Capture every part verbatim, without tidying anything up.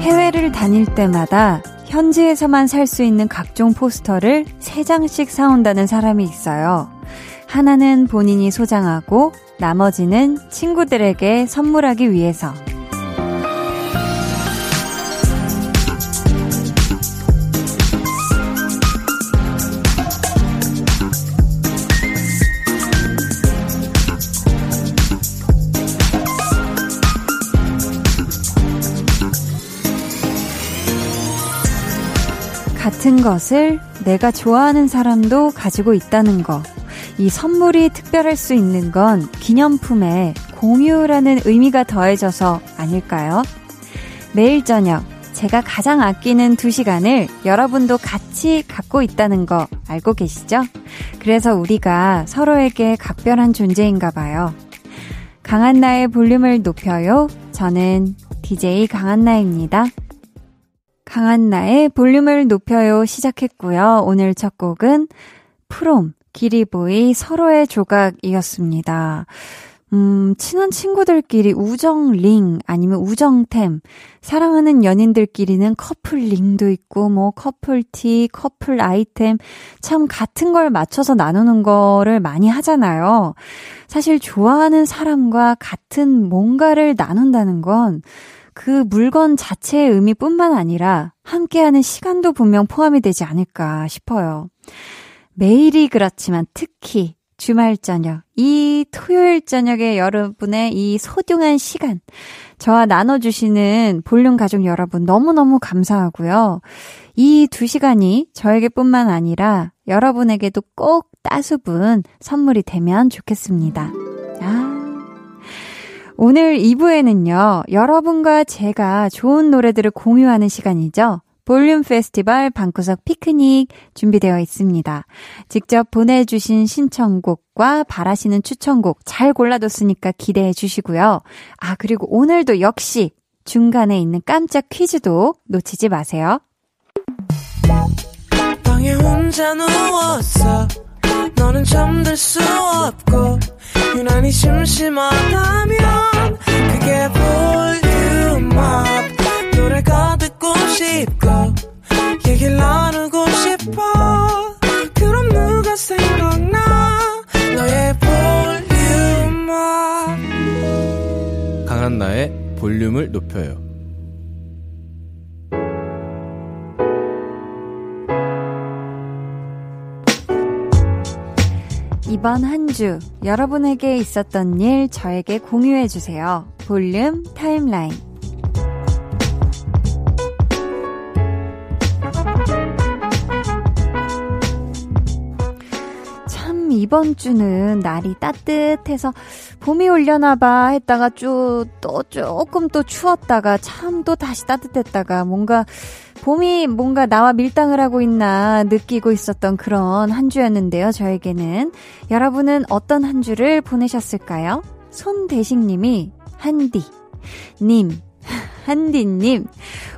해외를 다닐 때마다 현지에서만 살 수 있는 각종 포스터를 세 장씩 사온다는 사람이 있어요. 하나는 본인이 소장하고 나머지는 친구들에게 선물하기 위해서. 같은 것을 내가 좋아하는 사람도 가지고 있다는 거. 이 선물이 특별할 수 있는 건 기념품에 공유라는 의미가 더해져서 아닐까요? 매일 저녁 제가 가장 아끼는 두 시간을 여러분도 같이 갖고 있다는 거 알고 계시죠? 그래서 우리가 서로에게 각별한 존재인가 봐요. 강한나의 볼륨을 높여요. 저는 디제이 강한나입니다. 강한나의 볼륨을 높여요 시작했고요. 오늘 첫 곡은 프롬 기리보이 서로의 조각이었습니다. 음, 친한 친구들끼리 우정링 아니면 우정템, 사랑하는 연인들끼리는 커플링도 있고 뭐 커플티, 커플 아이템 참 같은 걸 맞춰서 나누는 거를 많이 하잖아요. 사실 좋아하는 사람과 같은 뭔가를 나눈다는 건 그 물건 자체의 의미뿐만 아니라 함께하는 시간도 분명 포함이 되지 않을까 싶어요. 매일이 그렇지만 특히 주말 저녁, 이 토요일 저녁에 여러분의 이 소중한 시간 저와 나눠주시는 볼륨 가족 여러분 너무너무 감사하고요. 이 두 시간이 저에게뿐만 아니라 여러분에게도 꼭 따수분 선물이 되면 좋겠습니다. 아. 오늘 이 부에는요. 여러분과 제가 좋은 노래들을 공유하는 시간이죠. 볼륨 페스티벌 방구석 피크닉 준비되어 있습니다. 직접 보내주신 신청곡과 바라시는 추천곡 잘 골라뒀으니까 기대해 주시고요. 아, 그리고 오늘도 역시 중간에 있는 깜짝 퀴즈도 놓치지 마세요. 방에 혼자 누웠어. 너는 잠들 수 없고 유난히 심심하다면 그게 볼륨업 노래가 듣고 싶고 얘기를 나누고 싶어 그럼 누가 생각나 너의 볼륨을 강한 나의 볼륨을 높여요. 이번 한 주 여러분에게 있었던 일 저에게 공유해주세요. 볼륨 타임라인. 이번 주는 날이 따뜻해서 봄이 올려나 봐 했다가 쭉 또 조금 또 추웠다가 참 또 다시 따뜻했다가 뭔가 봄이 뭔가 나와 밀당을 하고 있나 느끼고 있었던 그런 한 주였는데요. 저에게는 여러분은 어떤 한 주를 보내셨을까요? 손대식님이 한디 님 한디님,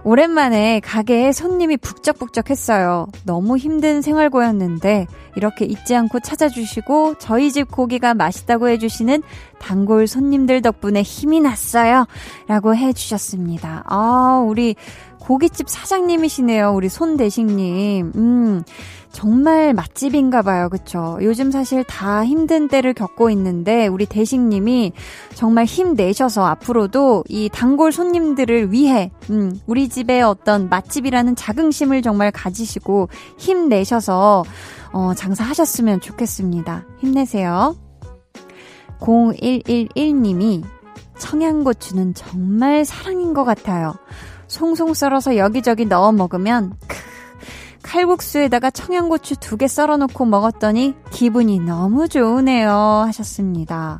오랜만에 가게에 손님이 북적북적했어요. 너무 힘든 생활고였는데 이렇게 잊지 않고 찾아주시고 저희 집 고기가 맛있다고 해주시는 단골 손님들 덕분에 힘이 났어요. 라고 해주셨습니다. 아, 우리 고깃집 사장님이시네요. 우리 손대식님. 음, 정말 맛집인가 봐요. 그쵸? 요즘 사실 다 힘든 때를 겪고 있는데 우리 대식님이 정말 힘내셔서 앞으로도 이 단골 손님들을 위해 음, 우리 집의 어떤 맛집이라는 자긍심을 정말 가지시고 힘내셔서 어, 장사하셨으면 좋겠습니다. 힘내세요. 공일일일 님이 청양고추는 정말 사랑인 것 같아요. 송송 썰어서 여기저기 넣어 먹으면 크, 칼국수에다가 청양고추 두 개 썰어놓고 먹었더니 기분이 너무 좋으네요 하셨습니다.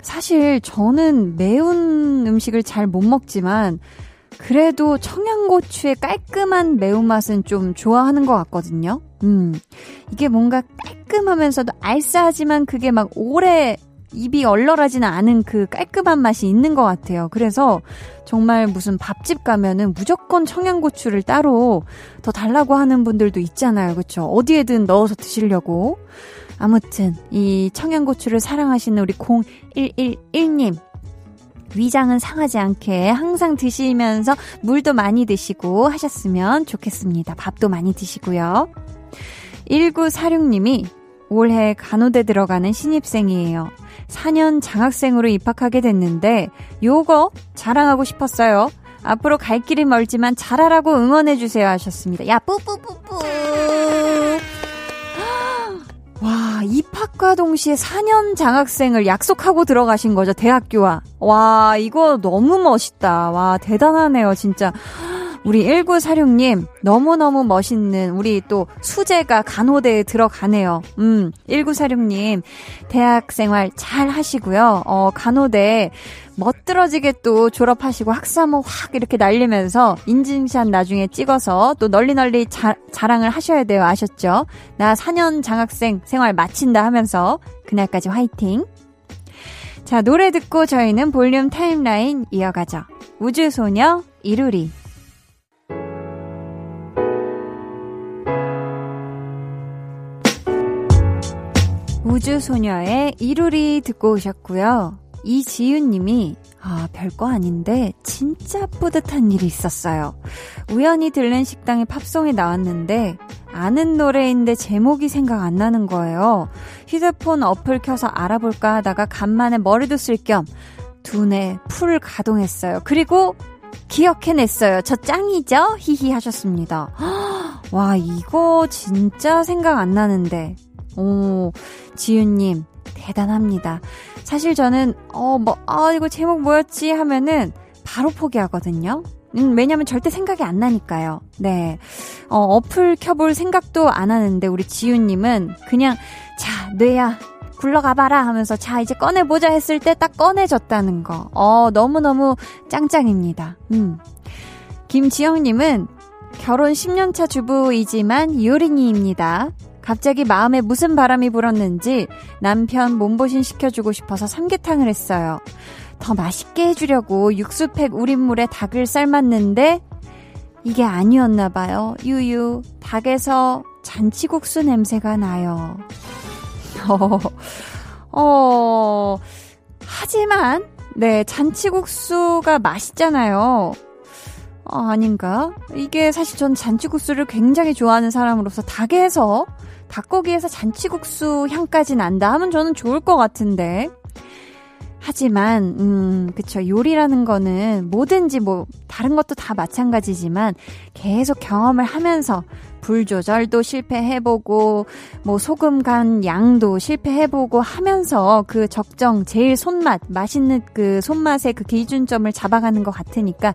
사실 저는 매운 음식을 잘 못 먹지만 그래도 청양고추의 깔끔한 매운맛은 좀 좋아하는 것 같거든요. 음, 이게 뭔가 깔끔하면서도 알싸하지만 그게 막 오래 입이 얼얼하지는 않은 그 깔끔한 맛이 있는 것 같아요. 그래서 정말 무슨 밥집 가면은 무조건 청양고추를 따로 더 달라고 하는 분들도 있잖아요. 그렇죠? 어디에든 넣어서 드시려고. 아무튼 이 청양고추를 사랑하시는 우리 공일일일 님, 위장은 상하지 않게 항상 드시면서 물도 많이 드시고 하셨으면 좋겠습니다. 밥도 많이 드시고요. 일구사육 님이 올해 간호대 들어가는 신입생이에요. 사 년 장학생으로 입학하게 됐는데 요거 자랑하고 싶었어요. 앞으로 갈 길이 멀지만 잘하라고 응원해주세요 하셨습니다. 야 뿌뿌뿌뿌. 와, 입학과 동시에 사 년 장학생을 약속하고 들어가신 거죠, 대학교와. 와, 이거 너무 멋있다. 와, 대단하네요 진짜. 우리 일구사육 님 너무너무 멋있는 우리 또 수재가 간호대에 들어가네요. 음, 일구사육 님 대학생활 잘 하시고요. 어, 간호대 멋들어지게 또 졸업하시고 학사모 확 이렇게 날리면서 인증샷 나중에 찍어서 또 널리 널리 자, 자랑을 하셔야 돼요. 아셨죠? 나 사 년 장학생 생활 마친다 하면서 그날까지 화이팅. 자, 노래 듣고 저희는 볼륨 타임라인 이어가죠. 우주소녀 이루리. 우주소녀의 이루리 듣고 오셨고요. 이지윤님이 아, 별거 아닌데 진짜 뿌듯한 일이 있었어요. 우연히 들른 식당에 팝송이 나왔는데 아는 노래인데 제목이 생각 안 나는 거예요. 휴대폰 어플 켜서 알아볼까 하다가 간만에 머리도 쓸 겸 두뇌 풀 가동했어요. 그리고 기억해냈어요. 저 짱이죠? 히히 하셨습니다. 와, 이거 진짜 생각 안 나는데. 오, 지윤님 대단합니다. 사실 저는 어, 뭐, 아, 이거 제목 뭐였지 하면은 바로 포기하거든요. 음, 왜냐면 절대 생각이 안 나니까요. 네, 어, 어플 켜볼 생각도 안 하는데 우리 지윤님은 그냥 자, 뇌야 굴러가봐라 하면서 자, 이제 꺼내보자 했을 때 딱 꺼내졌다는 거. 어, 너무너무 짱짱입니다. 음. 김지영님은 결혼 십 년 차 주부이지만 요린이입니다. 갑자기 마음에 무슨 바람이 불었는지 남편 몸보신 시켜주고 싶어서 삼계탕을 했어요. 더 맛있게 해주려고 육수팩 우린물에 닭을 삶았는데 이게 아니었나 봐요. 유유, 닭에서 잔치국수 냄새가 나요. 어, 어, 하지만 네, 잔치국수가 맛있잖아요. 어, 아닌가? 이게 사실 전 잔치국수를 굉장히 좋아하는 사람으로서 닭에서 닭고기에서 잔치국수 향까지 난다 하면 저는 좋을 것 같은데. 하지만 음, 그쵸, 요리라는 거는 뭐든지 뭐 다른 것도 다 마찬가지지만 계속 경험을 하면서 불 조절도 실패해보고 뭐 소금 간 양도 실패해보고 하면서 그 적정 제일 손맛, 맛있는 그 손맛의 그 기준점을 잡아가는 것 같으니까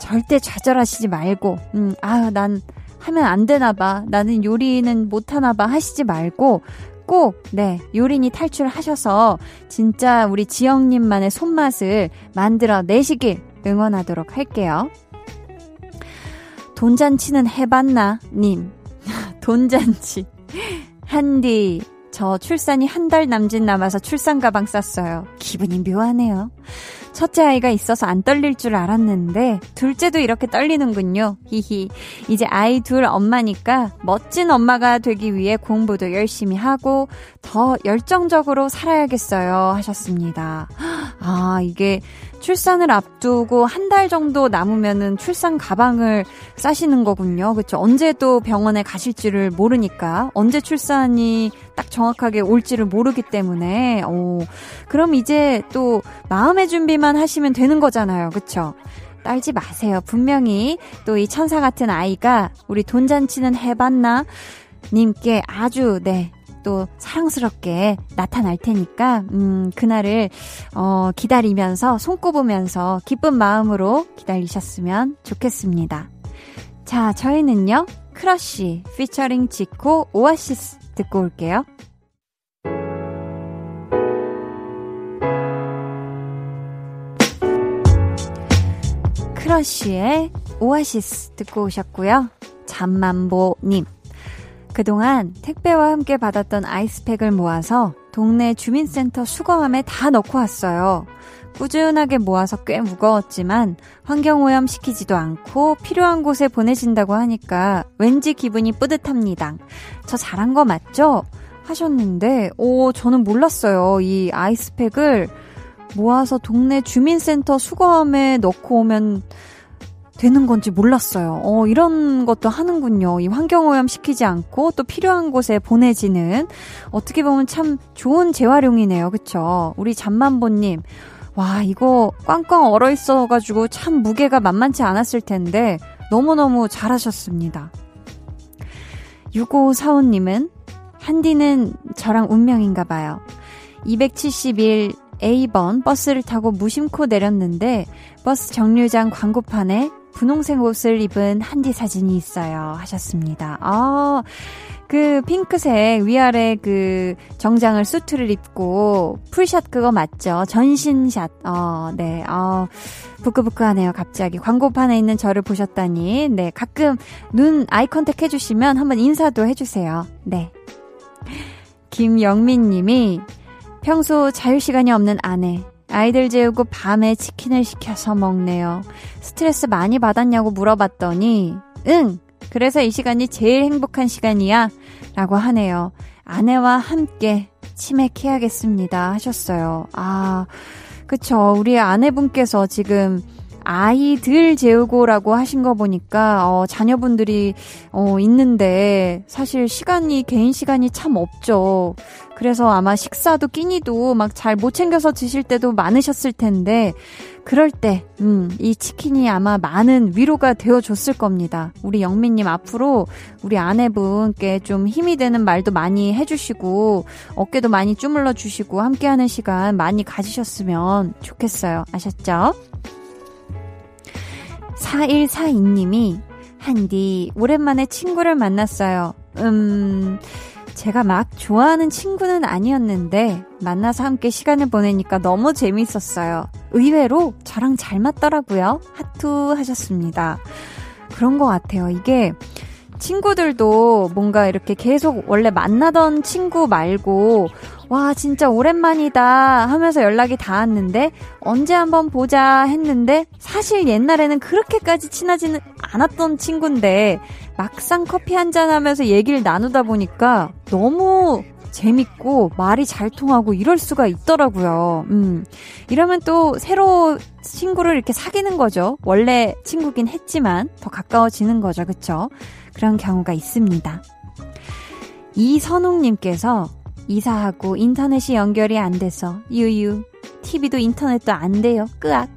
절대 좌절하시지 말고 음, 아유 난 하면 안 되나 봐, 나는 요리는 못하나 봐 하시지 말고 꼭 네, 요린이 탈출하셔서 진짜 우리 지영님만의 손맛을 만들어내시길 응원하도록 할게요. 돈잔치는 해봤나? 님. 돈잔치. 한디, 저 출산이 한 달 남짓 남아서 출산 가방 쌌어요. 기분이 묘하네요. 첫째 아이가 있어서 안 떨릴 줄 알았는데 둘째도 이렇게 떨리는군요. 히히. 이제 아이 둘 엄마니까 멋진 엄마가 되기 위해 공부도 열심히 하고 더 열정적으로 살아야겠어요 하셨습니다. 아, 이게 출산을 앞두고 한 달 정도 남으면은 출산 가방을 싸시는 거군요. 그렇죠? 언제 또 병원에 가실지를 모르니까, 언제 출산이 딱 정확하게 올지를 모르기 때문에. 오, 그럼 이제 또 마음의 준비만 하시면 되는 거잖아요. 그렇죠? 떨지 마세요. 분명히 또 이 천사 같은 아이가 우리 돈잔치는 해봤나 님께 아주 네, 또 사랑스럽게 나타날 테니까 음, 그날을 어, 기다리면서 손꼽으면서 기쁜 마음으로 기다리셨으면 좋겠습니다. 자, 저희는요 크러쉬 피처링 지코 오아시스 듣고 올게요. 크러쉬의 오아시스 듣고 오셨고요. 잠만보님, 그동안 택배와 함께 받았던 아이스팩을 모아서 동네 주민센터 수거함에 다 넣고 왔어요. 꾸준하게 모아서 꽤 무거웠지만 환경오염시키지도 않고 필요한 곳에 보내진다고 하니까 왠지 기분이 뿌듯합니다. 저 잘한 거 맞죠? 하셨는데 오, 저는 몰랐어요. 이 아이스팩을 모아서 동네 주민센터 수거함에 넣고 오면 되는 건지 몰랐어요. 어, 이런 것도 하는군요. 이 환경오염시키지 않고 또 필요한 곳에 보내지는 어떻게 보면 참 좋은 재활용이네요. 그쵸? 우리 잠만보님, 와, 이거 꽝꽝 얼어있어가지고 참 무게가 만만치 않았을 텐데 너무너무 잘하셨습니다. 육오사오님은 한디는 저랑 운명인가 봐요. 이백칠십일 에이번 버스를 타고 무심코 내렸는데 버스 정류장 광고판에 분홍색 옷을 입은 한디 사진이 있어요. 하셨습니다. 아, 그 핑크색 위아래 그 정장을 수트를 입고 풀샷 그거 맞죠? 전신샷. 어, 네. 어, 부끄부끄하네요. 갑자기 광고판에 있는 저를 보셨다니. 네. 가끔 눈 아이 컨택 해주시면 한번 인사도 해주세요. 네. 김영민님이 평소 자유시간이 없는 아내. 아이들 재우고 밤에 치킨을 시켜서 먹네요. 스트레스 많이 받았냐고 물어봤더니 응! 그래서 이 시간이 제일 행복한 시간이야 라고 하네요. 아내와 함께 치맥해야겠습니다 하셨어요. 아, 그쵸. 우리 아내분께서 지금 아이들 재우고 라고 하신 거 보니까 어, 자녀분들이 어, 있는데 사실 시간이 개인 시간이 참 없죠. 그래서 아마 식사도 끼니도 막 잘 못 챙겨서 드실 때도 많으셨을 텐데 그럴 때 음, 이 치킨이 아마 많은 위로가 되어줬을 겁니다. 우리 영민님 앞으로 우리 아내분께 좀 힘이 되는 말도 많이 해주시고 어깨도 많이 주물러주시고 함께하는 시간 많이 가지셨으면 좋겠어요. 아셨죠? 사일사이님이 한디 오랜만에 친구를 만났어요. 음... 제가 막 좋아하는 친구는 아니었는데 만나서 함께 시간을 보내니까 너무 재미있었어요. 의외로 저랑 잘 맞더라고요. 하투 하셨습니다. 그런 것 같아요. 이게 친구들도 뭔가 이렇게 계속 원래 만나던 친구 말고 와 진짜 오랜만이다 하면서 연락이 닿았는데 언제 한번 보자 했는데 사실 옛날에는 그렇게까지 친하지는 않았던 친구인데 막상 커피 한잔 하면서 얘기를 나누다 보니까 너무 재밌고 말이 잘 통하고 이럴 수가 있더라고요. 음, 이러면 또 새로 친구를 이렇게 사귀는 거죠. 원래 친구긴 했지만 더 가까워지는 거죠. 그쵸? 그런 경우가 있습니다. 이선웅님께서 이사하고 인터넷이 연결이 안 돼서 유유 티비도 인터넷도 안 돼요. 끄악.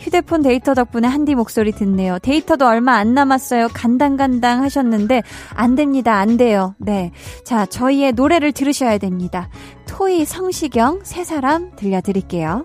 휴대폰 데이터 덕분에 한디 목소리 듣네요. 데이터도 얼마 안 남았어요. 간당간당 하셨는데 안 됩니다. 안 돼요. 네, 자 저희의 노래를 들으셔야 됩니다. 토이 성시경 세 사람 들려드릴게요.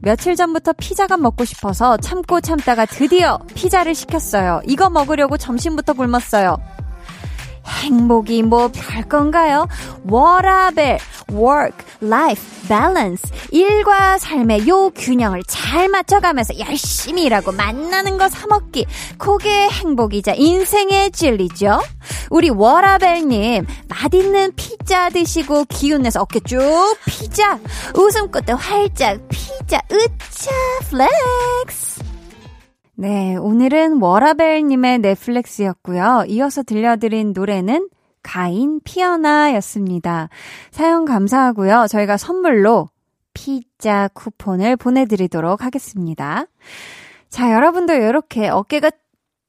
며칠 전부터 피자가 먹고 싶어서 참고 참다가 드디어 피자를 시켰어요. 이거 먹으려고 점심부터 굶었어요. 행복이 뭐 별건가요? 워라벨, work, life, balance, 일과 삶의 요 균형을 잘 맞춰가면서 열심히 일하고 만나는 거 사먹기, 그게 행복이자 인생의 진리죠. 우리 워라벨님 맛있는 피자 드시고 기운내서 어깨 쭉 피자, 웃음꽃도 활짝 피자, 으차 플렉스. 네, 오늘은 워라벨님의 넷플릭스였고요. 이어서 들려드린 노래는 가인 피어나였습니다. 사연 감사하고요. 저희가 선물로 피자 쿠폰을 보내드리도록 하겠습니다. 자, 여러분도 이렇게 어깨가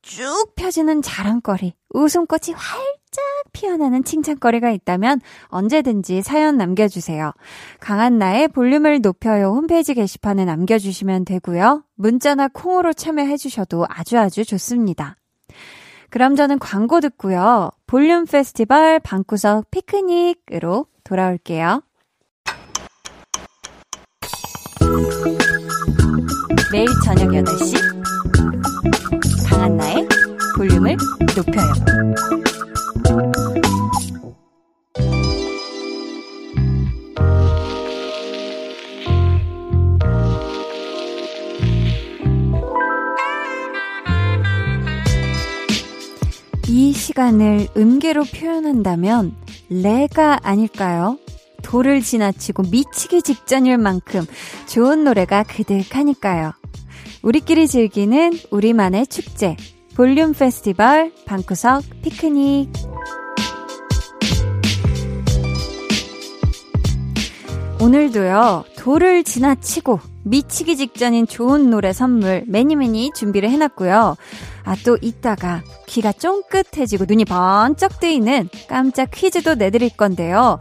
쭉 펴지는 자랑거리, 웃음꽃이 활짝 피어나는 칭찬거리가 있다면 언제든지 사연 남겨주세요. 강한나의 볼륨을 높여요 홈페이지 게시판에 남겨주시면 되고요. 문자나 콩으로 참여해주셔도 아주아주 좋습니다. 그럼 저는 광고 듣고요. 볼륨 페스티벌 방구석 피크닉으로 돌아올게요. 매일 저녁 여덟 시 강한나의 볼륨을 높여요. 이 시간을 음계로 표현한다면 레가 아닐까요? 도를 지나치고 미치기 직전일 만큼 좋은 노래가 그득하니까요. 우리끼리 즐기는 우리만의 축제, 볼륨 페스티벌 방구석 피크닉. 오늘도요, 도를 지나치고 미치기 직전인 좋은 노래 선물 매니매니 준비를 해놨고요. 아, 또 이따가 귀가 쫑긋해지고 눈이 번쩍 뜨이는 깜짝 퀴즈도 내드릴 건데요.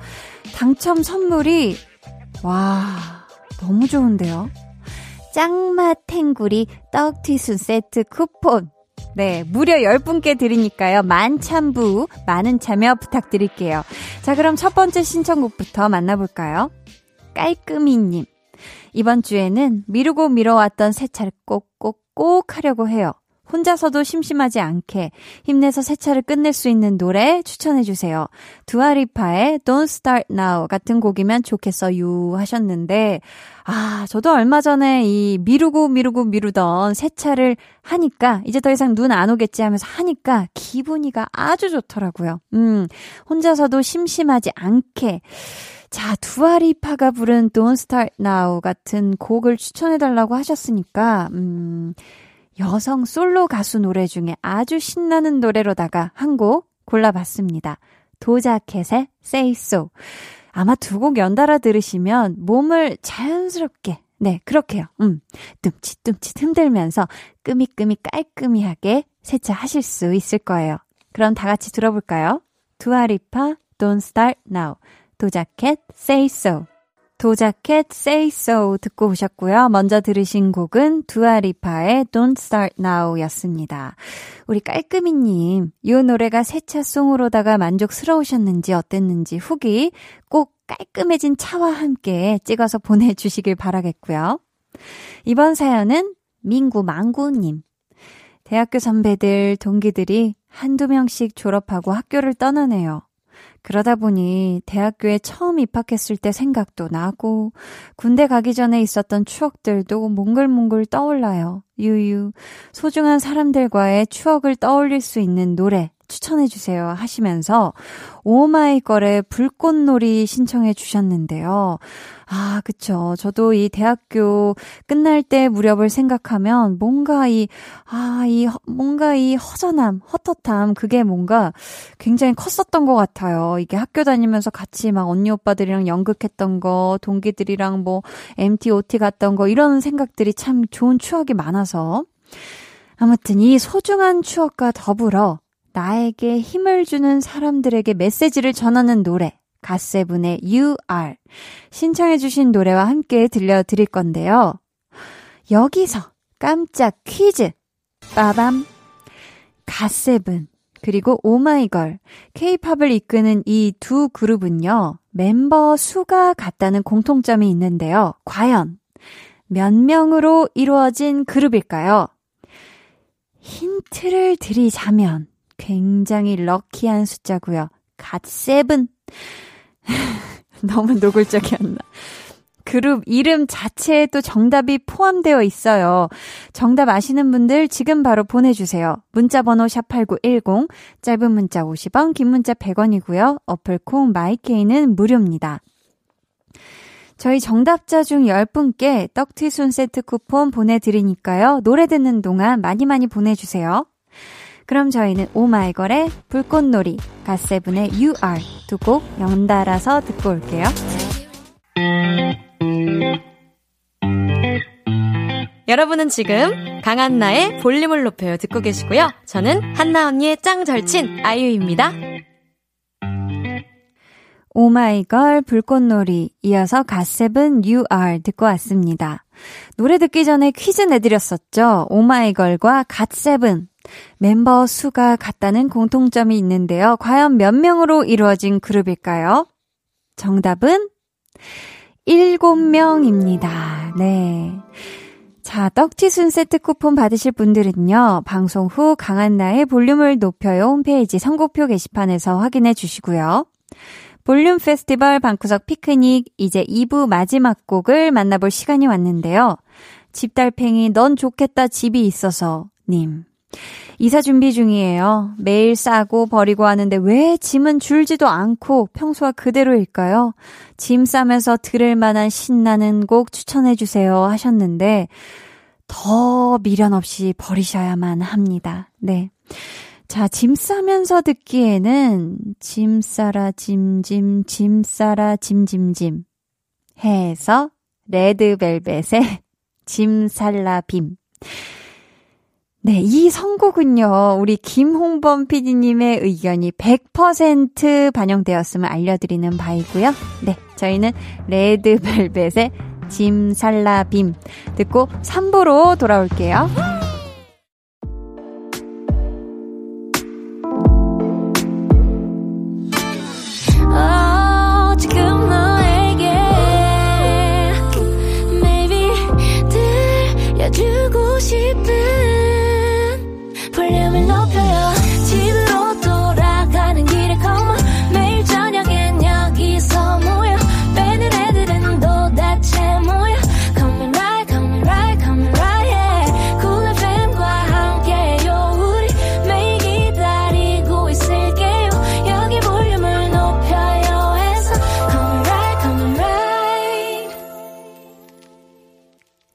당첨 선물이 와, 너무 좋은데요. 짱맛 탱구리 떡튀순 세트 쿠폰, 네, 무려 열 분께 드리니까요. 만참부, 많은 참여 부탁드릴게요. 자, 그럼 첫 번째 신청곡부터 만나볼까요? 깔끔이님, 이번 주에는 미루고 미뤄왔던 세차를 꼭꼭꼭 하려고 해요. 혼자서도 심심하지 않게 힘내서 세차를 끝낼 수 있는 노래 추천해주세요. 두아리파의 Don't Start Now 같은 곡이면 좋겠어요 하셨는데, 아, 저도 얼마 전에 이 미루고 미루고 미루던 세차를 하니까, 이제 더 이상 눈 안 오겠지 하면서 하니까 기분이가 아주 좋더라고요. 음, 혼자서도 심심하지 않게. 자, 두아리파가 부른 Don't Start Now 같은 곡을 추천해달라고 하셨으니까, 음... 여성 솔로 가수 노래 중에 아주 신나는 노래로다가 한 곡 골라봤습니다. 도자켓의 Say So. 아마 두 곡 연달아 들으시면 몸을 자연스럽게, 네, 그렇게요. 음, 뜸칫뜸칫 흔들면서 끄미끄미 깔끔하게 세차하실 수 있을 거예요. 그럼 다 같이 들어볼까요? 두아리파, Don't Start Now. 도자켓, Say So. 도자켓 Say So 듣고 오셨고요. 먼저 들으신 곡은 두아리파의 Don't Start Now 였습니다. 우리 깔끔이님, 이 노래가 세차송으로다가 만족스러우셨는지 어땠는지 후기 꼭 깔끔해진 차와 함께 찍어서 보내주시길 바라겠고요. 이번 사연은 민구망구님. 대학교 선배들, 동기들이 한두 명씩 졸업하고 학교를 떠나네요. 그러다 보니 대학교에 처음 입학했을 때 생각도 나고 군대 가기 전에 있었던 추억들도 몽글몽글 떠올라요. 유유, 소중한 사람들과의 추억을 떠올릴 수 있는 노래 추천해주세요 하시면서 오마이걸의 불꽃놀이 신청해 주셨는데요. 아, 그쵸. 저도 이 대학교 끝날 때 무렵을 생각하면 뭔가 이, 아, 이, 허, 뭔가 이 허전함, 헛헛함, 그게 뭔가 굉장히 컸었던 것 같아요. 이게 학교 다니면서 같이 막 언니 오빠들이랑 연극했던 거, 동기들이랑 뭐 엠티, 오티 갔던 거, 이런 생각들이 참 좋은 추억이 많아서. 아무튼 이 소중한 추억과 더불어 나에게 힘을 주는 사람들에게 메시지를 전하는 노래, 갓세븐의 You Are 신청해 주신 노래와 함께 들려드릴 건데요. 여기서 깜짝 퀴즈! 빠밤! 갓세븐 그리고 오마이걸, K-팝을 이끄는 이 두 그룹은요, 멤버 수가 같다는 공통점이 있는데요. 과연 몇 명으로 이루어진 그룹일까요? 힌트를 드리자면 굉장히 럭키한 숫자고요. 갓세븐. 너무 노골적이었나. 그룹 이름 자체에 또 정답이 포함되어 있어요. 정답 아시는 분들 지금 바로 보내주세요. 문자번호 샵팔구일공, 짧은 문자 오십 원, 긴 문자 백 원이고요. 어플콩 마이케이는 무료입니다. 저희 정답자 중 열 분께 떡튀순 세트 쿠폰 보내드리니까요. 노래 듣는 동안 많이 많이 보내주세요. 그럼 저희는 오마이걸의 불꽃놀이, 갓세븐의 You Are 두 곡 연달아서 듣고 올게요. 여러분은 지금 강한나의 볼륨을 높여요 듣고 계시고요. 저는 한나 언니의 짱 절친 아이유입니다. 오마이걸 불꽃놀이 이어서 갓세븐 You Are 듣고 왔습니다. 노래 듣기 전에 퀴즈 내드렸었죠. 오마이걸과 갓세븐 멤버 수가 같다는 공통점이 있는데요. 과연 몇 명으로 이루어진 그룹일까요? 정답은 일곱 명입니다. 네. 자, 떡튀순 세트 쿠폰 받으실 분들은요. 방송 후 강한나의 볼륨을 높여요 홈페이지 선곡표 게시판에서 확인해 주시고요. 볼륨 페스티벌 방구석 피크닉 이제 이 부 마지막 곡을 만나볼 시간이 왔는데요. 집달팽이 넌 좋겠다 집이 있어서 님. 이사 준비 중이에요. 매일 싸고 버리고 하는데 왜 짐은 줄지도 않고 평소와 그대로일까요? 짐 싸면서 들을 만한 신나는 곡 추천해주세요 하셨는데 더 미련 없이 버리셔야만 합니다. 네. 자, 짐 싸면서 듣기에는 짐 싸라 짐짐 짐 싸라 짐짐짐 해서 레드벨벳의 짐 살라 빔. 네, 이 선곡은요. 우리 김홍범 피디님의 의견이 백 퍼센트 반영되었음을 알려드리는 바이고요. 네, 저희는 레드벨벳의 짐 살라 빔 듣고 삼 부로 돌아올게요.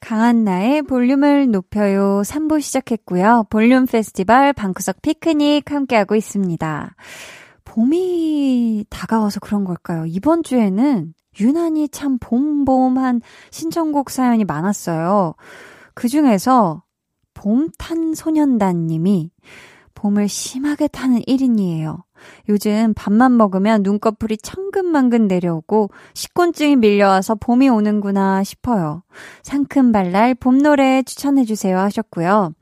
강한나의 볼륨을 높여요 삼 부 시작했고요. 볼륨 페스티벌 방구석 피크닉 함께하고 있습니다. 봄이 다가와서 그런 걸까요? 이번 주에는 유난히 참 봄봄한 신청곡 사연이 많았어요. 그중에서 봄탄소년단님이 봄을 심하게 타는 일 인이에요. 요즘 밥만 먹으면 눈꺼풀이 천근만근 내려오고 식곤증이 밀려와서 봄이 오는구나 싶어요. 상큼발랄 봄노래 추천해주세요 하셨고요.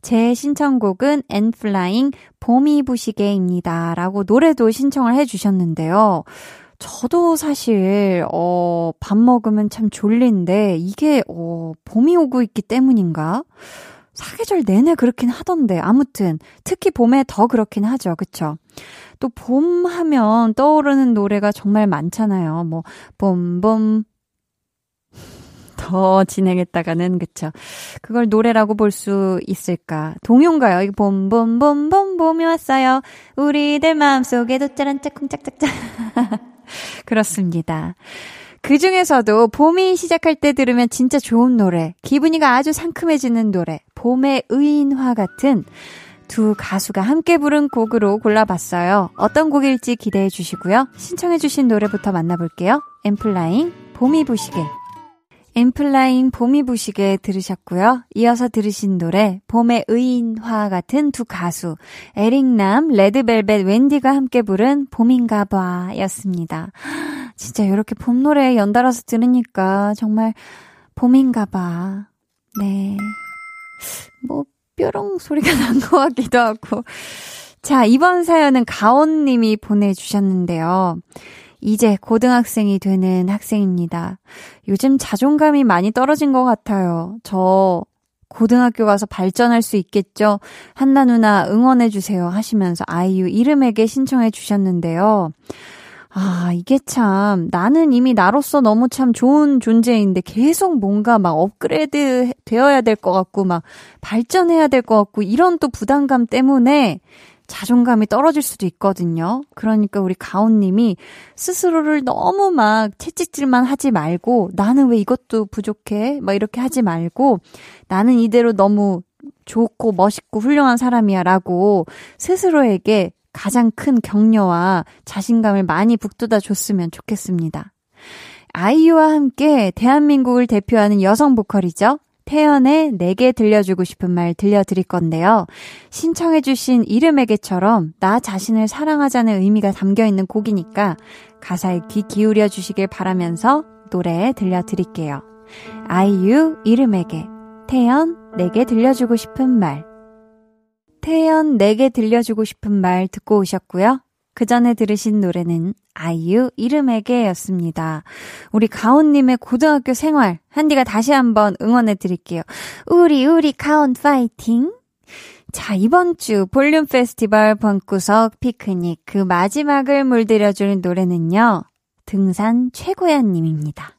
제 신청곡은 엔플라잉 봄이 부시게입니다 라고 노래도 신청을 해주셨는데요. 저도 사실 어, 밥 먹으면 참 졸린데 이게 어, 봄이 오고 있기 때문인가? 사계절 내내 그렇긴 하던데 아무튼 특히 봄에 더 그렇긴 하죠. 그쵸? 또 봄 하면 떠오르는 노래가 정말 많잖아요. 뭐 봄봄 더 진행했다가는 그쵸? 그걸 노래라고 볼 수 있을까? 동요인가요? 이거 봄봄봄봄 봄이 왔어요. 우리들 마음속에도 짜란짝쿵짝짝짝 그렇습니다. 그 중에서도 봄이 시작할 때 들으면 진짜 좋은 노래, 기분이가 아주 상큼해지는 노래, 봄의 의인화 같은 두 가수가 함께 부른 곡으로 골라봤어요. 어떤 곡일지 기대해 주시고요. 신청해 주신 노래부터 만나볼게요. 엔플라잉 봄이 부시게. 엔플라잉 봄이 부시게 들으셨고요. 이어서 들으신 노래 봄의 의인화 같은 두 가수 에릭남, 레드벨벳, 웬디가 함께 부른 봄인가 봐 였습니다. 진짜 이렇게 봄 노래 연달아서 들으니까 정말 봄인가 봐. 네. 뭐 뾰롱 소리가 난 것 같기도 하고. 자, 이번 사연은 가온님이 보내주셨는데요. 이제 고등학생이 되는 학생입니다. 요즘 자존감이 많이 떨어진 것 같아요. 저 고등학교 가서 발전할 수 있겠죠? 한나 누나 응원해주세요 하시면서 아이유 이름에게 신청해 주셨는데요. 아, 이게 참 나는 이미 나로서 너무 참 좋은 존재인데 계속 뭔가 막 업그레이드 되어야 될 것 같고 막 발전해야 될 것 같고 이런 또 부담감 때문에 자존감이 떨어질 수도 있거든요. 그러니까 우리 가온님이 스스로를 너무 막 채찍질만 하지 말고 나는 왜 이것도 부족해? 막 이렇게 하지 말고 나는 이대로 너무 좋고 멋있고 훌륭한 사람이야 라고 스스로에게 가장 큰 격려와 자신감을 많이 북돋아 줬으면 좋겠습니다. 아이유와 함께 대한민국을 대표하는 여성 보컬이죠. 태연의 내게 들려주고 싶은 말 들려드릴 건데요. 신청해 주신 이름에게처럼 나 자신을 사랑하자는 의미가 담겨있는 곡이니까 가사에 귀 기울여 주시길 바라면서 노래 들려드릴게요. 아이유 이름에게, 태연 내게 들려주고 싶은 말. 태연 내게 들려주고 싶은 말 듣고 오셨고요. 그 전에 들으신 노래는 아이유 이름에게 였습니다. 우리 가온님의 고등학교 생활 한디가 다시 한번 응원해 드릴게요. 우리 우리 가온 파이팅! 자, 이번 주 볼륨 페스티벌 벙구석 피크닉 그 마지막을 물들여주는 노래는요, 등산 최고야님입니다.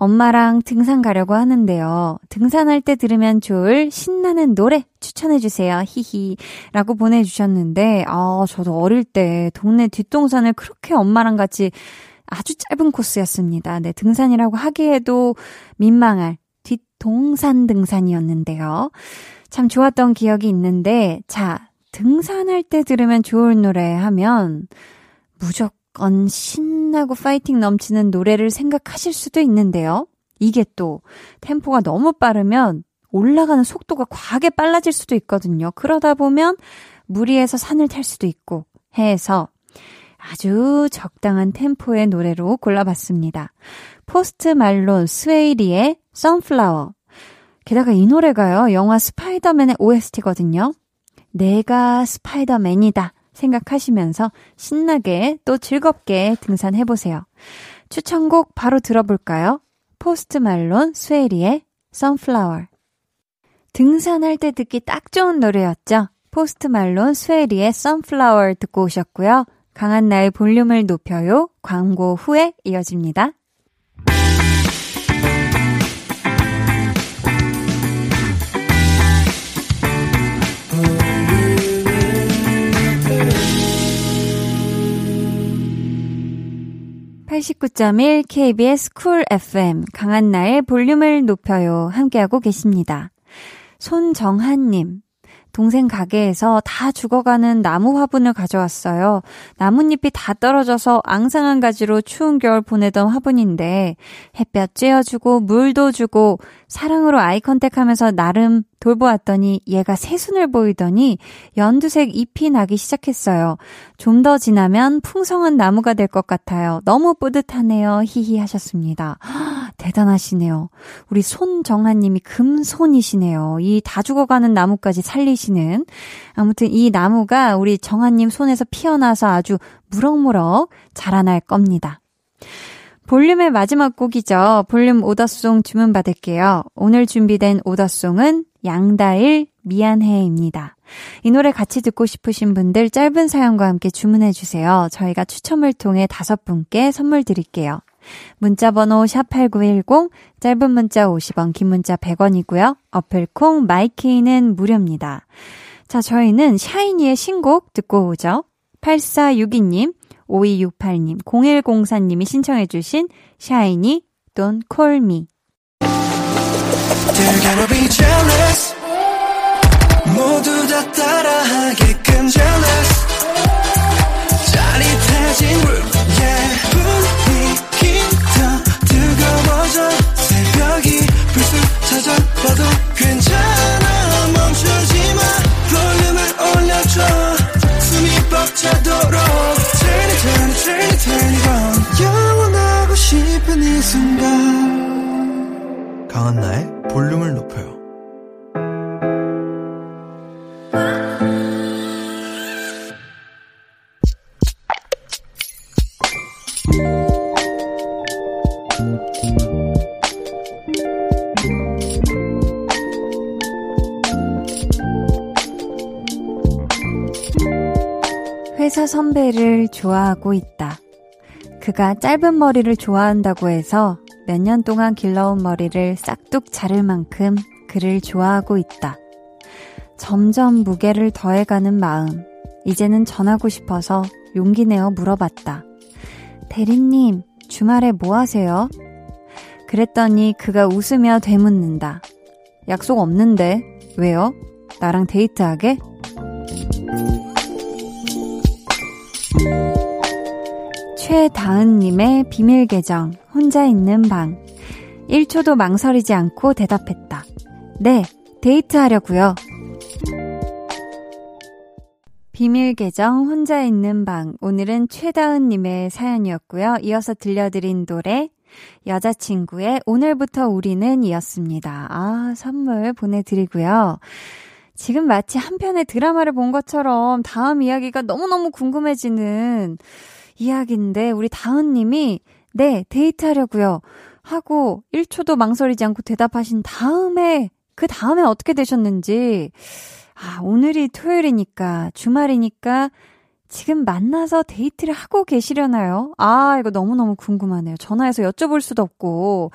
엄마랑 등산 가려고 하는데요. 등산할 때 들으면 좋을 신나는 노래 추천해주세요. 히히 라고 보내주셨는데, 아, 저도 어릴 때 동네 뒷동산을 그렇게 엄마랑 같이 아주 짧은 코스였습니다. 네, 등산이라고 하기에도 민망할 뒷동산 등산이었는데요. 참 좋았던 기억이 있는데, 자, 등산할 때 들으면 좋을 노래 하면 무조건 신나고 파이팅 넘치는 노래를 생각하실 수도 있는데요. 이게 또 템포가 너무 빠르면 올라가는 속도가 과하게 빨라질 수도 있거든요. 그러다 보면 무리해서 산을 탈 수도 있고 해서 아주 적당한 템포의 노래로 골라봤습니다. 포스트 말론 스웨이리의 선플라워. 게다가 이 노래가요, 영화 스파이더맨의 오에스티거든요. 내가 스파이더맨이다 생각하시면서 신나게 또 즐겁게 등산해보세요. 추천곡 바로 들어볼까요? 포스트 말론 스웨리의 선플라워. 등산할 때 듣기 딱 좋은 노래였죠. 포스트 말론 스웨리의 선플라워 듣고 오셨고요. 강한나의 볼륨을 높여요. 광고 후에 이어집니다. 팔십구 점 일 케이비에스 쿨 에프엠 강한나의 볼륨을 높여요 함께하고 계십니다. 손정한님, 동생 가게에서 다 죽어가는 나무 화분을 가져왔어요. 나뭇잎이 다 떨어져서 앙상한 가지로 추운 겨울 보내던 화분인데 햇볕 쬐어주고 물도 주고 사랑으로 아이컨택하면서 나름 돌보았더니 얘가 새순을 보이더니 연두색 잎이 나기 시작했어요. 좀 더 지나면 풍성한 나무가 될 것 같아요. 너무 뿌듯하네요. 히히 하셨습니다. 허, 대단하시네요. 우리 손정한님이 금손이시네요. 이 다 죽어가는 나무까지 살리시는. 아무튼 이 나무가 우리 정한님 손에서 피어나서 아주 무럭무럭 자라날 겁니다. 볼륨의 마지막 곡이죠. 볼륨 오더송 주문받을게요. 오늘 준비된 오더송은 양다일 미안해입니다. 이 노래 같이 듣고 싶으신 분들 짧은 사연과 함께 주문해주세요. 저희가 추첨을 통해 다섯 분께 선물 드릴게요. 문자번호 샵팔구일공, 짧은 문자 오십 원, 긴 문자 백 원이고요. 어플콩 마이케이는 무료입니다. 자, 저희는 샤이니의 신곡 듣고 오죠. 팔사육이 님, 오이육팔 님, 공일공사 님이 신청해 주신 샤이니 Don't Call Me. They're gonna be jealous. 모두 다 따라하게끔 jealous. 짜릿해진 room, yeah. 분위기 더 뜨거워져. 새벽이 불쑥 찾아와도 괜찮아. 멈추지 마. 볼륨을 올려줘. 숨이 벅차도록. Turn it, turn it, turn it on. 영원하고 싶은 이 순간. 강한나의 볼륨을 높여요. 회사 선배를 좋아하고 있다. 그가 짧은 머리를 좋아한다고 해서 몇 년 동안 길러온 머리를 싹둑 자를 만큼 그를 좋아하고 있다. 점점 무게를 더해가는 마음. 이제는 전하고 싶어서 용기 내어 물어봤다. 대리님, 주말에 뭐 하세요? 그랬더니 그가 웃으며 되묻는다. 약속 없는데. 왜요? 나랑 데이트하게? 최다은님의 비밀계정 혼자 있는 방. 일 초도 망설이지 않고 대답했다. 네, 데이트하려고요. 비밀 계정 혼자 있는 방, 오늘은 최다은님의 사연이었고요. 이어서 들려드린 노래 여자친구의 오늘부터 우리는 이었습니다. 아, 선물 보내드리고요. 지금 마치 한 편의 드라마를 본 것처럼 다음 이야기가 너무너무 궁금해지는 이야기인데, 우리 다은님이 네, 데이트하려고요 하고 일 초도 망설이지 않고 대답하신 다음에, 그 다음에 어떻게 되셨는지. 아, 오늘이 토요일이니까, 주말이니까 지금 만나서 데이트를 하고 계시려나요? 아, 이거 너무너무 궁금하네요. 전화해서 여쭤볼 수도 없고.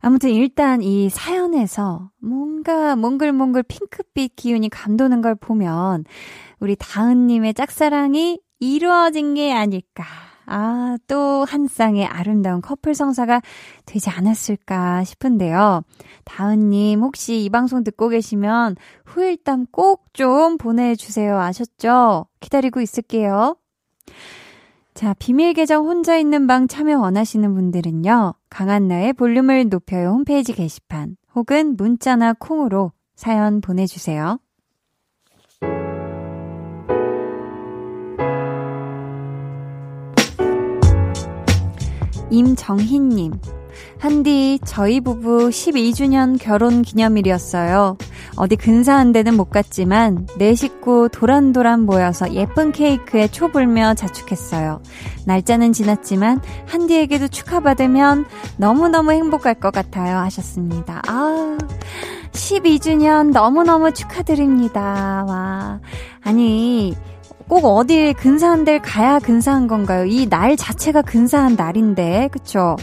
아무튼 일단 이 사연에서 뭔가 몽글몽글 핑크빛 기운이 감도는 걸 보면 우리 다은님의 짝사랑이 이루어진 게 아닐까. 아, 또 한 쌍의 아름다운 커플 성사가 되지 않았을까 싶은데요. 다은님 혹시 이 방송 듣고 계시면 후일담 꼭 좀 보내주세요. 아셨죠? 기다리고 있을게요. 자, 비밀 계정 혼자 있는 방 참여 원하시는 분들은요, 강한나의 볼륨을 높여요 홈페이지 게시판 혹은 문자나 콩으로 사연 보내주세요. 임정희님, 한디 저희 부부 십이 주년 결혼 기념일이었어요. 어디 근사한 데는 못 갔지만 내 식구 도란도란 모여서 예쁜 케이크에 초불며 자축했어요. 날짜는 지났지만 한디에게도 축하받으면 너무너무 행복할 것 같아요 하셨습니다. 아, 십이 주년 너무너무 축하드립니다. 와, 아니 꼭 어디 근사한 데 가야 근사한 건가요? 이 날 자체가 근사한 날인데, 그쵸?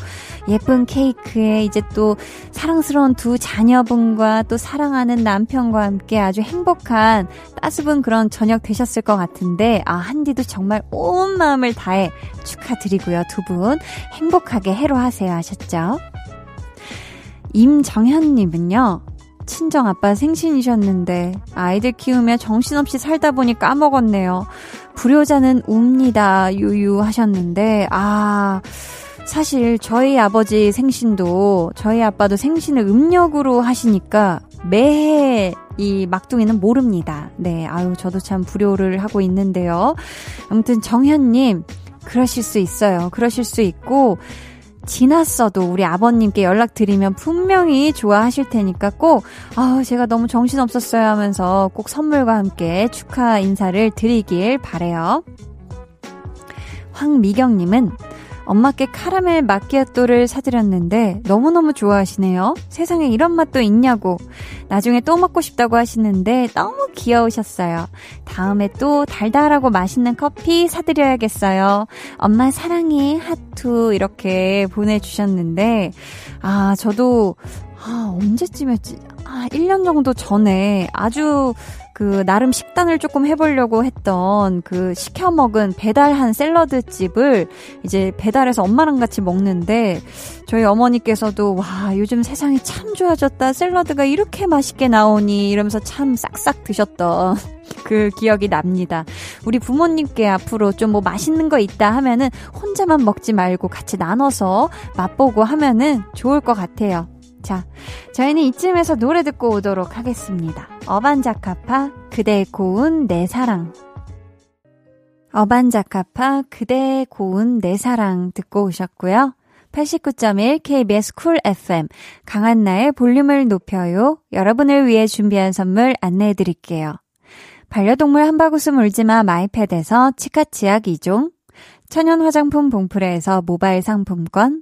예쁜 케이크에 이제 또 사랑스러운 두 자녀분과 또 사랑하는 남편과 함께 아주 행복한 따스분 그런 저녁 되셨을 것 같은데, 아, 한디도 정말 온 마음을 다해 축하드리고요. 두 분 행복하게 해로하세요 하셨죠? 임정현님은요, 친정아빠 생신이셨는데 아이들 키우며 정신없이 살다 보니 까먹었네요. 불효자는 웁니다 유유 하셨는데, 아, 사실 저희 아버지 생신도 저희 아빠도 생신을 음력으로 하시니까 매해 이 막둥이는 모릅니다. 네, 아유, 저도 참 불효를 하고 있는데요. 아무튼 정현님, 그러실 수 있어요. 그러실 수 있고, 지났어도 우리 아버님께 연락드리면 분명히 좋아하실 테니까 꼭, 아, 제가 너무 정신없었어요 하면서 꼭 선물과 함께 축하 인사를 드리길 바래요. 황미경님은 엄마께 카라멜 마키아토를 사드렸는데 너무너무 좋아하시네요. 세상에 이런 맛도 있냐고. 나중에 또 먹고 싶다고 하시는데 너무 귀여우셨어요. 다음에 또 달달하고 맛있는 커피 사드려야겠어요. 엄마 사랑해 하트 이렇게 보내주셨는데, 아, 저도 아, 언제쯤이었지? 아, 일 년 정도 전에 아주 그 나름 식단을 조금 해보려고 했던 그 시켜먹은 배달한 샐러드집을 이제 배달해서 엄마랑 같이 먹는데, 저희 어머니께서도 와, 요즘 세상이 참 좋아졌다, 샐러드가 이렇게 맛있게 나오니 이러면서 참 싹싹 드셨던 그 기억이 납니다. 우리 부모님께 앞으로 좀 뭐 맛있는 거 있다 하면은 혼자만 먹지 말고 같이 나눠서 맛보고 하면은 좋을 것 같아요. 자, 저희는 이쯤에서 노래 듣고 오도록 하겠습니다. 어반 자카파, 그대의 고운 내 사랑. 어반 자카파, 그대의 고운 내 사랑 듣고 오셨고요. 팔십구 점 일 케이비에스 쿨 에프엠 강한나의 볼륨을 높여요. 여러분을 위해 준비한 선물 안내해드릴게요. 반려동물 한바구스 울지마 마이패드에서 치카치약 이 종, 천연 화장품 봉프레에서 모바일 상품권,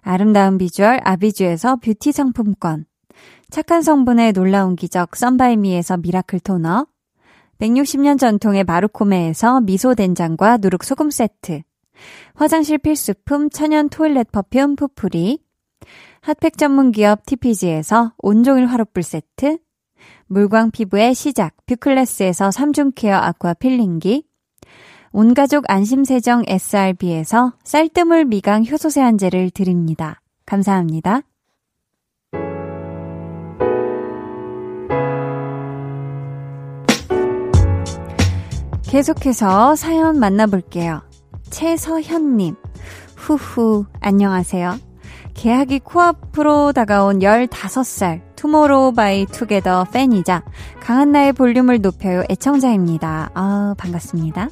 아름다운 비주얼 아비주에서 뷰티 상품권, 착한 성분의 놀라운 기적 썬바이미에서 미라클 토너, 백육십 년 전통의 마루코메에서 미소된장과 누룩소금 세트, 화장실 필수품 천연 토일렛 퍼퓸 푸풀이, 핫팩 전문기업 티피지에서 온종일 화롯불 세트, 물광 피부의 시작 뷰클래스에서 삼중 케어 아쿠아 필링기, 온가족 안심세정 에스알비에서 쌀뜨물 미강 효소 세안제를 드립니다. 감사합니다. 계속해서 사연 만나볼게요. 최서현님, 후후 안녕하세요. 개학이 코앞으로 다가온 열다섯 살 투모로우 바이 투게더 팬이자 강한나의 볼륨을 높여요 애청자입니다. 아, 반갑습니다.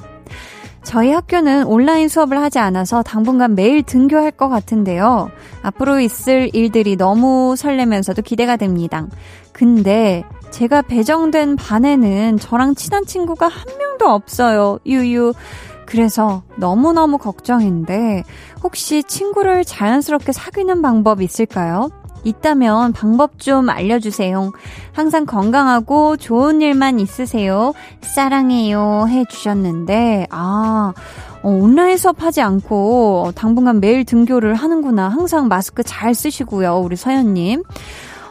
저희 학교는 온라인 수업을 하지 않아서 당분간 매일 등교할 것 같은데요. 앞으로 있을 일들이 너무 설레면서도 기대가 됩니다. 근데 제가 배정된 반에는 저랑 친한 친구가 한 명도 없어요. 유유. 그래서 너무너무 걱정인데 혹시 친구를 자연스럽게 사귀는 방법 있을까요? 있다면 방법 좀 알려주세요. 항상 건강하고 좋은 일만 있으세요. 사랑해요 해주셨는데 아 어, 온라인 수업하지 않고 당분간 매일 등교를 하는구나. 항상 마스크 잘 쓰시고요. 우리 서연님.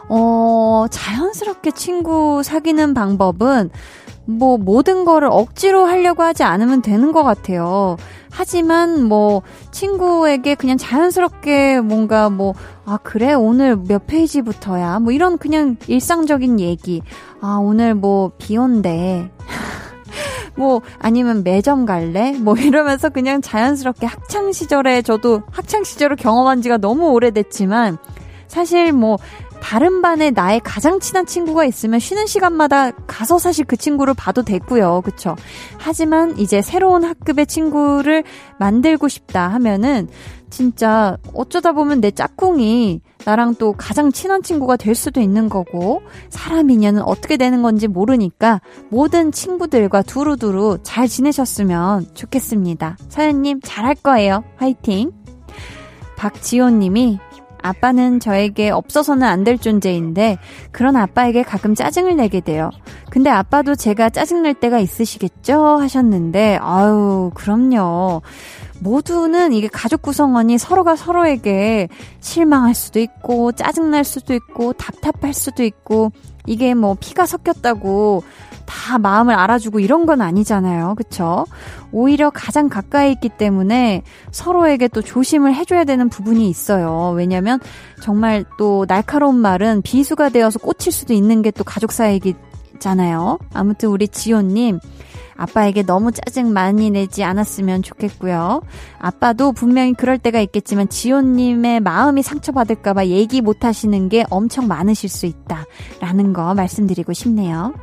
어, 자연스럽게 친구 사귀는 방법은 뭐 모든 거를 억지로 하려고 하지 않으면 되는 것 같아요. 하지만 뭐 친구에게 그냥 자연스럽게 뭔가 뭐 아 그래 오늘 몇 페이지부터야 뭐 이런 그냥 일상적인 얘기 아 오늘 뭐 비 온대 뭐 아니면 매점 갈래 뭐 이러면서 그냥 자연스럽게 학창시절에 저도 학창시절을 경험한 지가 너무 오래됐지만 사실 뭐 다른 반에 나의 가장 친한 친구가 있으면 쉬는 시간마다 가서 사실 그 친구를 봐도 됐고요. 그쵸? 하지만 이제 새로운 학급의 친구를 만들고 싶다 하면은 진짜 어쩌다 보면 내 짝꿍이 나랑 또 가장 친한 친구가 될 수도 있는 거고 사람 인연은 어떻게 되는 건지 모르니까 모든 친구들과 두루두루 잘 지내셨으면 좋겠습니다. 서연님 잘할 거예요. 화이팅! 박지호님이 아빠는 저에게 없어서는 안 될 존재인데 그런 아빠에게 가끔 짜증을 내게 돼요. 근데 아빠도 제가 짜증낼 때가 있으시겠죠? 하셨는데 아유 그럼요. 모두는 이게 가족 구성원이 서로가 서로에게 실망할 수도 있고 짜증날 수도 있고 답답할 수도 있고 이게 뭐 피가 섞였다고 다 마음을 알아주고 이런 건 아니잖아요. 그쵸? 오히려 가장 가까이 있기 때문에 서로에게 또 조심을 해줘야 되는 부분이 있어요. 왜냐면 정말 또 날카로운 말은 비수가 되어서 꽂힐 수도 있는 게 또 가족 사이잖아요. 아무튼 우리 지호님 아빠에게 너무 짜증 많이 내지 않았으면 좋겠고요. 아빠도 분명히 그럴 때가 있겠지만 지호님의 마음이 상처받을까봐 얘기 못하시는 게 엄청 많으실 수 있다라는 거 말씀드리고 싶네요.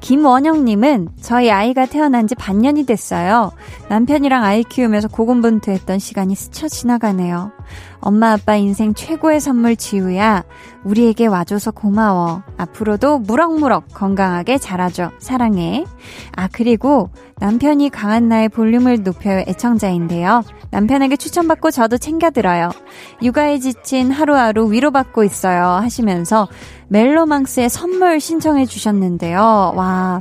김원영님은 저희 아이가 태어난 지 반년이 됐어요. 남편이랑 아이 키우면서 고군분투했던 시간이 스쳐 지나가네요. 엄마 아빠 인생 최고의 선물 지우야. 우리에게 와줘서 고마워. 앞으로도 무럭무럭 건강하게 자라줘. 사랑해. 아 그리고 남편이 강한나의 볼륨을 높여요 애청자인데요. 남편에게 추천받고 저도 챙겨들어요. 육아에 지친 하루하루 위로받고 있어요 하시면서 멜로망스의 선물 신청해 주셨는데요. 와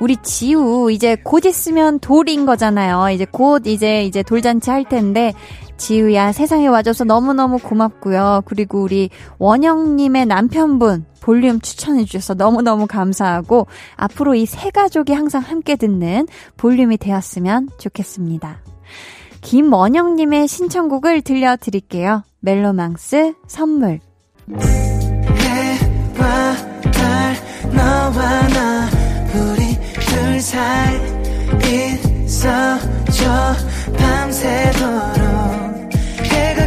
우리 지우 이제 곧 있으면 돌인 거잖아요. 이제 곧 이제 이제 돌잔치 할 텐데 지우야 세상에 와줘서 너무너무 고맙고요. 그리고 우리 원영님의 남편분 볼륨 추천해 주셔서 너무너무 감사하고 앞으로 이 세 가족이 항상 함께 듣는 볼륨이 되었으면 좋겠습니다. 김원영님의 신청곡을 들려드릴게요. 멜로망스 선물 해와 달 너와 나 우리 둘 사이 있어줘 밤새도록 해가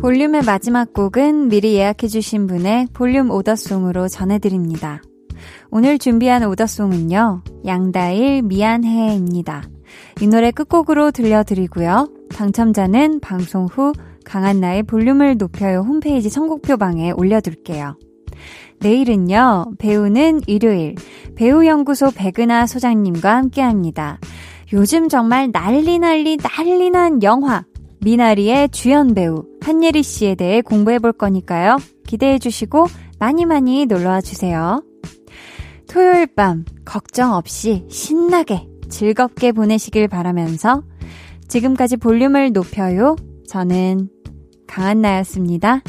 볼륨의 마지막 곡은 미리 예약해주신 분의 볼륨 오더송으로 전해드립니다. 오늘 준비한 오더송은요. 양다일 미안해입니다. 이 노래 끝곡으로 들려드리고요. 당첨자는 방송 후 강한나의 볼륨을 높여요 홈페이지 선곡표방에 올려둘게요. 내일은요. 배우는 일요일 배우연구소 백은하 소장님과 함께합니다. 요즘 정말 난리 난리 난리 난 영화 미나리의 주연 배우 한예리 씨에 대해 공부해볼 거니까요. 기대해 주시고 많이 많이 놀러와 주세요. 토요일 밤 걱정 없이 신나게 즐겁게 보내시길 바라면서 지금까지 볼륨을 높여요. 저는 강한나였습니다.